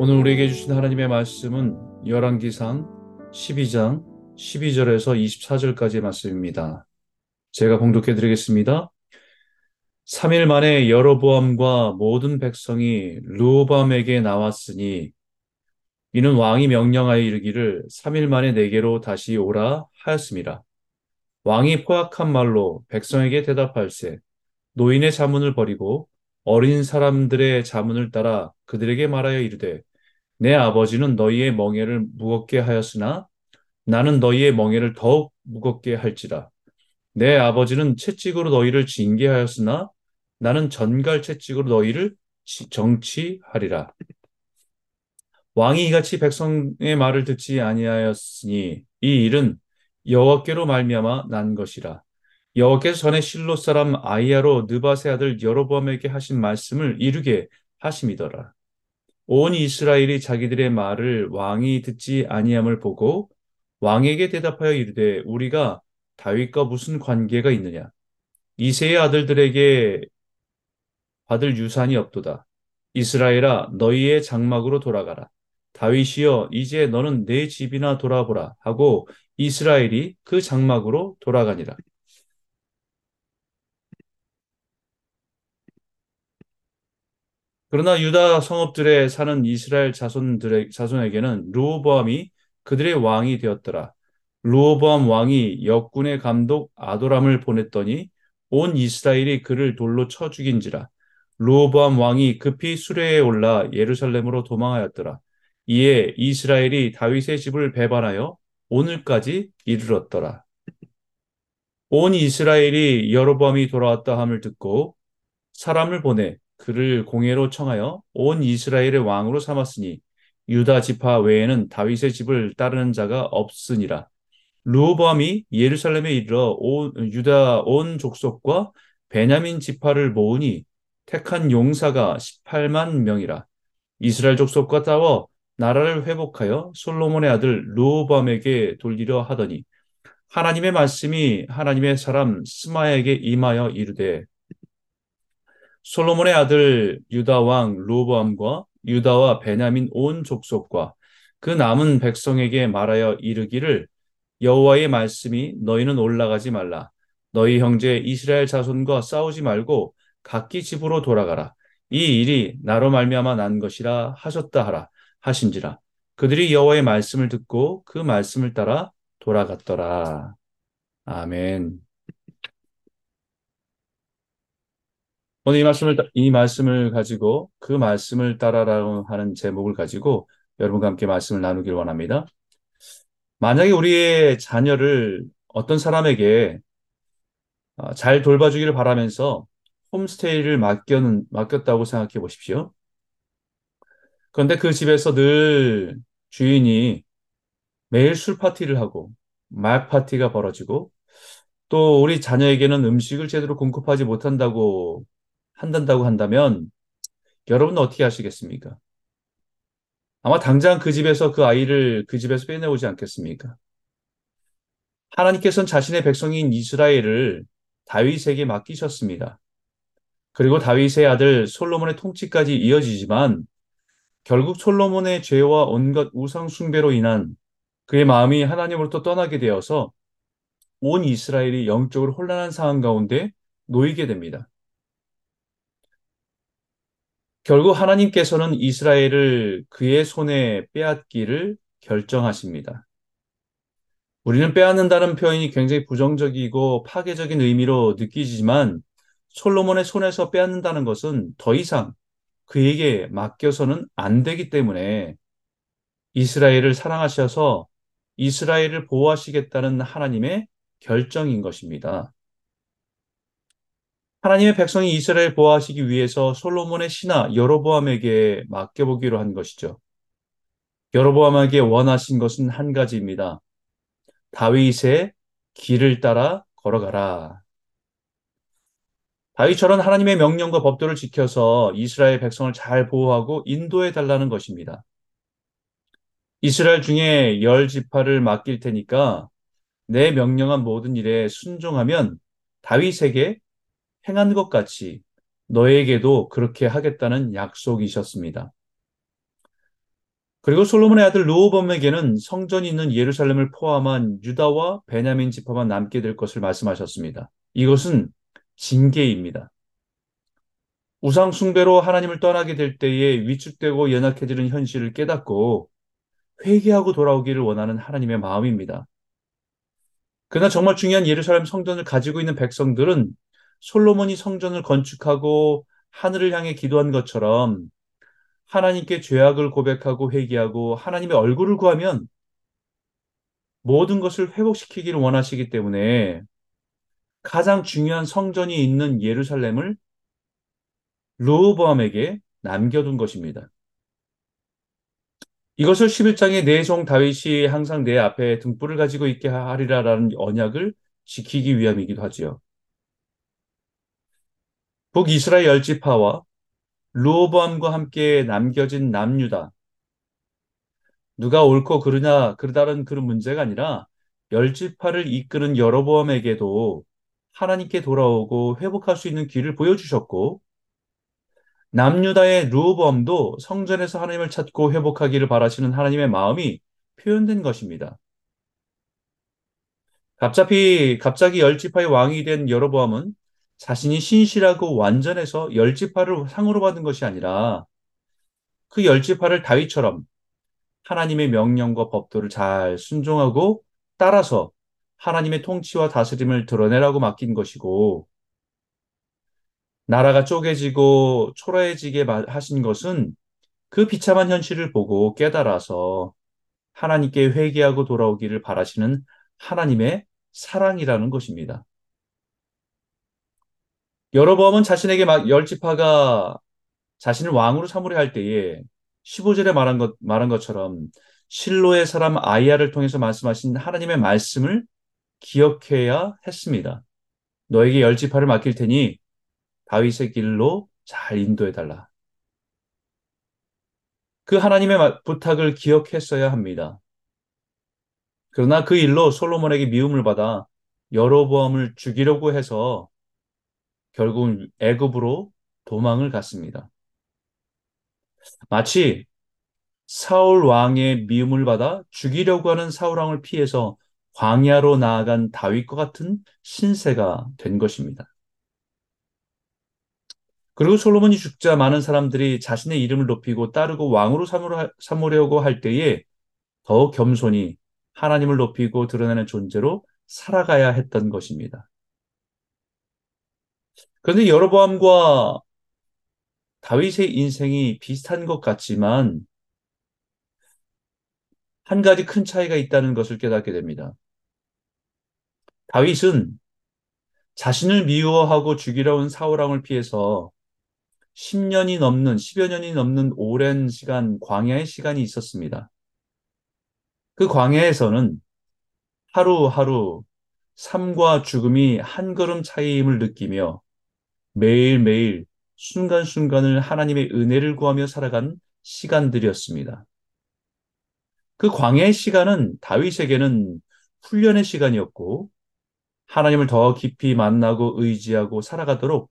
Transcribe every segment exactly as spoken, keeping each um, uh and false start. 오늘 우리에게 주신 하나님의 말씀은 열왕기상 십이 장 십이 절에서 이십사 절까지의 말씀입니다. 제가 봉독해 드리겠습니다. 삼 일 만에 여로보암과 모든 백성이 르호보암에게 나왔으니 이는 왕이 명령하여 이르기를 삼 일 만에 내게로 다시 오라 하였습니다. 왕이 포악한 말로 백성에게 대답할세 노인의 자문을 버리고 어린 사람들의 자문을 따라 그들에게 말하여 이르되 내 아버지는 너희의 멍에를 무겁게 하였으나 나는 너희의 멍에를 더욱 무겁게 할지라. 내 아버지는 채찍으로 너희를 징계하였으나 나는 전갈 채찍으로 너희를 정치하리라. 왕이 이같이 백성의 말을 듣지 아니하였으니 이 일은 여호와께로 말미암아 난 것이라. 여호와께서 전에 실로 사람 아이야로 느밧의 아들 여로보암에게 하신 말씀을 이루게 하심이더라. 온 이스라엘이 자기들의 말을 왕이 듣지 아니함을 보고 왕에게 대답하여 이르되 우리가 다윗과 무슨 관계가 있느냐. 이새의 아들들에게 받을 유산이 없도다. 이스라엘아 너희의 장막으로 돌아가라. 다윗이여 이제 너는 내 집이나 돌아보라 하고 이스라엘이 그 장막으로 돌아가니라. 그러나 유다 성읍들에 사는 이스라엘 자손들의, 자손에게는 르호보암이 그들의 왕이 되었더라. 르호보암 왕이 역군의 감독 아도람을 보냈더니 온 이스라엘이 그를 돌로 쳐 죽인지라. 르호보암 왕이 급히 수레에 올라 예루살렘으로 도망하였더라. 이에 이스라엘이 다윗의 집을 배반하여 오늘까지 이르렀더라. 온 이스라엘이 여로보암이 돌아왔다 함을 듣고 사람을 보내 그를 공회로 청하여 온 이스라엘의 왕으로 삼았으니 유다 지파 외에는 다윗의 집을 따르는 자가 없으니라. 르호보암이 예루살렘에 이르러 온, 유다 온 족속과 베냐민 지파를 모으니 택한 용사가 십팔만 명이라. 이스라엘 족속과 싸워 나라를 회복하여 솔로몬의 아들 르호보암에게 돌리려 하더니 하나님의 말씀이 하나님의 사람 스마야에게 임하여 이르되 솔로몬의 아들 유다 왕 르호보암과 유다와 베냐민 온 족속과 그 남은 백성에게 말하여 이르기를 여호와의 말씀이 너희는 올라가지 말라. 너희 형제 이스라엘 자손과 싸우지 말고 각기 집으로 돌아가라. 이 일이 나로 말미암아 난 것이라 하셨다 하라 하신지라. 그들이 여호와의 말씀을 듣고 그 말씀을 따라 돌아갔더라. 아멘. 오늘 이 말씀을, 이 말씀을 가지고 그 말씀을 따라라고 하는 제목을 가지고 여러분과 함께 말씀을 나누길 원합니다. 만약에 우리의 자녀를 어떤 사람에게 잘 돌봐주기를 바라면서 홈스테이를 맡겼는, 맡겼다고 생각해 보십시오. 그런데 그 집에서 늘 주인이 매일 술 파티를 하고 말 파티가 벌어지고 또 우리 자녀에게는 음식을 제대로 공급하지 못한다고 한다고 한다면 여러분은 어떻게 하시겠습니까? 아마 당장 그 집에서 그 아이를 그 집에서 빼내오지 않겠습니까? 하나님께서는 자신의 백성인 이스라엘을 다윗에게 맡기셨습니다. 그리고 다윗의 아들 솔로몬의 통치까지 이어지지만 결국 솔로몬의 죄와 온갖 우상 숭배로 인한 그의 마음이 하나님으로부터 떠나게 되어서 온 이스라엘이 영적으로 혼란한 상황 가운데 놓이게 됩니다. 결국 하나님께서는 이스라엘을 그의 손에 빼앗기를 결정하십니다. 우리는 빼앗는다는 표현이 굉장히 부정적이고 파괴적인 의미로 느끼지만 솔로몬의 손에서 빼앗는다는 것은 더 이상 그에게 맡겨서는 안 되기 때문에 이스라엘을 사랑하셔서 이스라엘을 보호하시겠다는 하나님의 결정인 것입니다. 하나님의 백성이 이스라엘을 보호하시기 위해서 솔로몬의 신하 여로보암에게 맡겨보기로 한 것이죠. 여로보암에게 원하신 것은 한 가지입니다. 다윗의 길을 따라 걸어가라. 다윗처럼 하나님의 명령과 법도를 지켜서 이스라엘 백성을 잘 보호하고 인도해 달라는 것입니다. 이스라엘 중에 열 지파를 맡길 테니까 내 명령한 모든 일에 순종하면 다윗에게 행한 것 같이 너에게도 그렇게 하겠다는 약속이셨습니다. 그리고 솔로몬의 아들 르호보암에게는 성전이 있는 예루살렘을 포함한 유다와 베냐민 지파만 남게 될 것을 말씀하셨습니다. 이것은 징계입니다. 우상 숭배로 하나님을 떠나게 될 때에 위축되고 연약해지는 현실을 깨닫고 회개하고 돌아오기를 원하는 하나님의 마음입니다. 그러나 정말 중요한 예루살렘 성전을 가지고 있는 백성들은 솔로몬이 성전을 건축하고 하늘을 향해 기도한 것처럼 하나님께 죄악을 고백하고 회개하고 하나님의 얼굴을 구하면 모든 것을 회복시키기를 원하시기 때문에 가장 중요한 성전이 있는 예루살렘을 르호보암에게 남겨둔 것입니다. 이것을 십일 장의 내 종 다윗이 항상 내 앞에 등불을 가지고 있게 하리라라는 언약을 지키기 위함이기도 하지요. 북이스라엘 열지파와 르호보암과 함께 남겨진 남유다, 누가 옳고 그르냐 그르다는 그런 문제가 아니라 열지파를 이끄는 여로보암에게도 하나님께 돌아오고 회복할 수 있는 길을 보여주셨고, 남유다의 르호보암도 성전에서 하나님을 찾고 회복하기를 바라시는 하나님의 마음이 표현된 것입니다. 갑자기, 갑자기 열지파의 왕이 된 여로보암은 자신이 신실하고 완전해서 열지파를 상으로 받은 것이 아니라 그 열지파를 다윗처럼 하나님의 명령과 법도를 잘 순종하고 따라서 하나님의 통치와 다스림을 드러내라고 맡긴 것이고, 나라가 쪼개지고 초라해지게 하신 것은 그 비참한 현실을 보고 깨달아서 하나님께 회개하고 돌아오기를 바라시는 하나님의 사랑이라는 것입니다. 여로보암은 자신에게 막 열지파가 자신을 왕으로 삼으려 할 때에 십오 절에 말한, 것, 말한 것처럼 실로의 사람 아이야를 통해서 말씀하신 하나님의 말씀을 기억해야 했습니다. 너에게 열지파를 맡길 테니 다윗의 길로 잘 인도해달라. 그 하나님의 부탁을 기억했어야 합니다. 그러나 그 일로 솔로몬에게 미움을 받아 여로보암을 죽이려고 해서 결국은 애굽으로 도망을 갔습니다. 마치 사울 왕의 미움을 받아 죽이려고 하는 사울 왕을 피해서 광야로 나아간 다윗과 같은 신세가 된 것입니다. 그리고 솔로몬이 죽자 많은 사람들이 자신의 이름을 높이고 따르고 왕으로 삼으려고 할 때에 더욱 겸손히 하나님을 높이고 드러내는 존재로 살아가야 했던 것입니다. 그런데 여로보암과 다윗의 인생이 비슷한 것 같지만 한 가지 큰 차이가 있다는 것을 깨닫게 됩니다. 다윗은 자신을 미워하고 죽이려 온 사울 왕을 피해서 십 년이 넘는, 십여 년이 넘는 오랜 시간, 광야의 시간이 있었습니다. 그 광야에서는 하루하루 삶과 죽음이 한 걸음 차이임을 느끼며 매일매일 순간순간을 하나님의 은혜를 구하며 살아간 시간들이었습니다. 그 광야의 시간은 다윗에게는 훈련의 시간이었고 하나님을 더 깊이 만나고 의지하고 살아가도록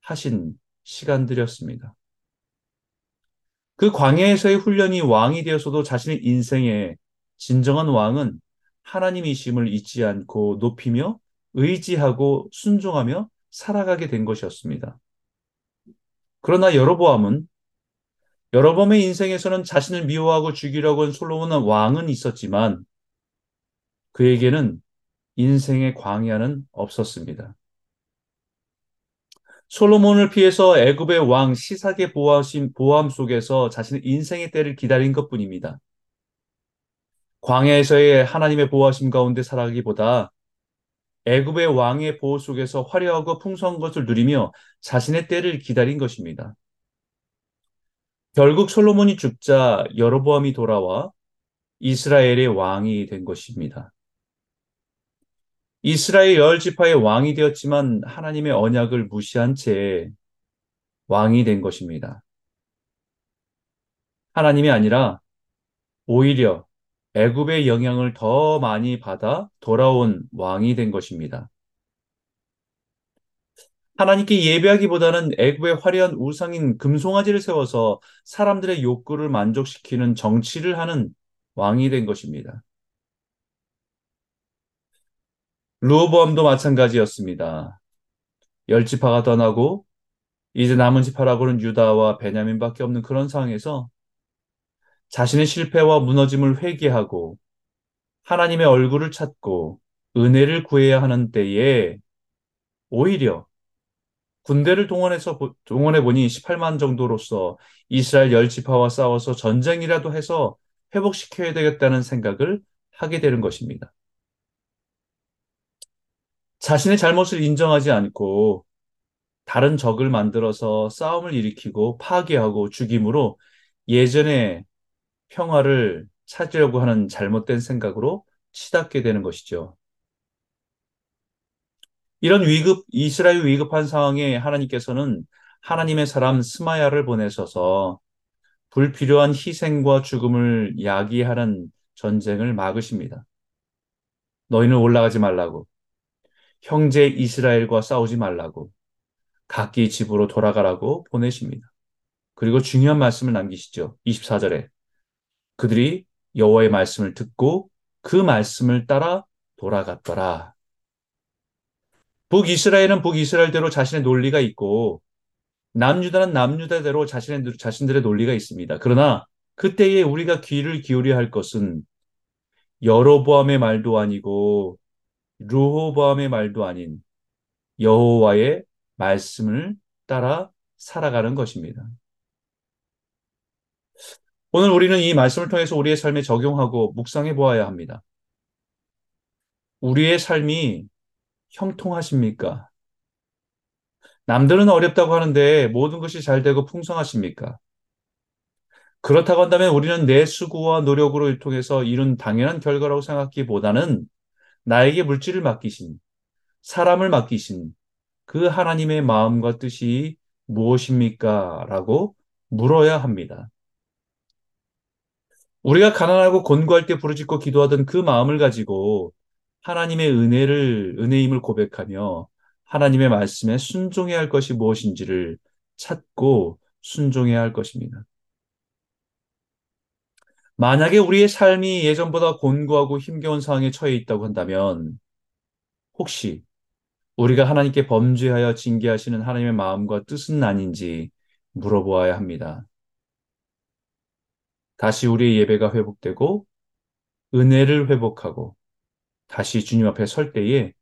하신 시간들이었습니다. 그 광야에서의 훈련이 왕이 되어서도 자신의 인생에 진정한 왕은 하나님이심을 잊지 않고 높이며 의지하고 순종하며 살아가게 된 것이었습니다. 그러나 여로보암은 여로보암의 인생에서는 자신을 미워하고 죽이려고 한 솔로몬은 왕은 있었지만 그에게는 인생의 광야는 없었습니다. 솔로몬을 피해서 애굽의 왕 시삭의 보호하신 보호함 속에서 자신의 인생의 때를 기다린 것뿐입니다. 광야에서의 하나님의 보호하심 가운데 살아가기보다 애굽의 왕의 보호 속에서 화려하고 풍성한 것을 누리며 자신의 때를 기다린 것입니다. 결국 솔로몬이 죽자 여로보암이 돌아와 이스라엘의 왕이 된 것입니다. 이스라엘 열지파의 왕이 되었지만 하나님의 언약을 무시한 채 왕이 된 것입니다. 하나님이 아니라 오히려 애굽의 영향을 더 많이 받아 돌아온 왕이 된 것입니다. 하나님께 예배하기보다는 애굽의 화려한 우상인 금송아지를 세워서 사람들의 욕구를 만족시키는 정치를 하는 왕이 된 것입니다. 르호보암도 마찬가지였습니다. 열 지파가 떠나고 이제 남은 지파라고는 유다와 베냐민밖에 없는 그런 상황에서 자신의 실패와 무너짐을 회개하고 하나님의 얼굴을 찾고 은혜를 구해야 하는 때에 오히려 군대를 동원해서, 동원해보니 십팔만 정도로서 이스라엘 열 지파와 싸워서 전쟁이라도 해서 회복시켜야 되겠다는 생각을 하게 되는 것입니다. 자신의 잘못을 인정하지 않고 다른 적을 만들어서 싸움을 일으키고 파괴하고 죽임으로 예전의 평화를 찾으려고 하는 잘못된 생각으로 치닫게 되는 것이죠. 이런 위급, 이스라엘 위급한 상황에 하나님께서는 하나님의 사람 스마야를 보내셔서 불필요한 희생과 죽음을 야기하는 전쟁을 막으십니다. 너희는 올라가지 말라고, 형제 이스라엘과 싸우지 말라고, 각기 집으로 돌아가라고 보내십니다. 그리고 중요한 말씀을 남기시죠. 이십사 절에 그들이 여호와의 말씀을 듣고 그 말씀을 따라 돌아갔더라. 북이스라엘은 북이스라엘대로 자신의 논리가 있고 남유다는 남유다대로 자신의, 자신들의 논리가 있습니다. 그러나 그때에 우리가 귀를 기울여야 할 것은 여로보암의 말도 아니고 르호보암의 말도 아닌 여호와의 말씀을 따라 살아가는 것입니다. 오늘 우리는 이 말씀을 통해서 우리의 삶에 적용하고 묵상해 보아야 합니다. 우리의 삶이 형통하십니까? 남들은 어렵다고 하는데 모든 것이 잘 되고 풍성하십니까? 그렇다고 한다면 우리는 내 수고와 노력으로 통해서 이룬 당연한 결과라고 생각하기보다는 나에게 물질을 맡기신, 사람을 맡기신 그 하나님의 마음과 뜻이 무엇입니까? 라고 물어야 합니다. 우리가 가난하고 곤고할 때 부르짖고 기도하던 그 마음을 가지고 하나님의 은혜를, 은혜임을 고백하며 하나님의 말씀에 순종해야 할 것이 무엇인지를 찾고 순종해야 할 것입니다. 만약에 우리의 삶이 예전보다 곤고하고 힘겨운 상황에 처해 있다고 한다면 혹시 우리가 하나님께 범죄하여 징계하시는 하나님의 마음과 뜻은 아닌지 물어보아야 합니다. 다시 우리의 예배가 회복되고 은혜를 회복하고 다시 주님 앞에 설 때에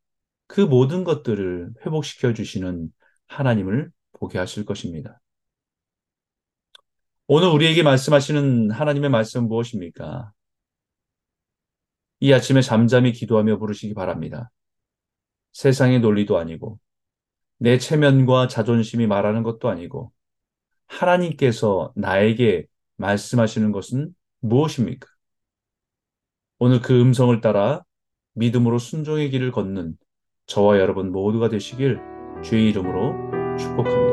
그 모든 것들을 회복시켜 주시는 하나님을 보게 하실 것입니다. 오늘 우리에게 말씀하시는 하나님의 말씀은 무엇입니까? 이 아침에 잠잠히 기도하며 부르시기 바랍니다. 세상의 논리도 아니고 내 체면과 자존심이 말하는 것도 아니고 하나님께서 나에게 말씀하시는 것은 무엇입니까? 오늘 그 음성을 따라 믿음으로 순종의 길을 걷는 저와 여러분 모두가 되시길 주의 이름으로 축복합니다.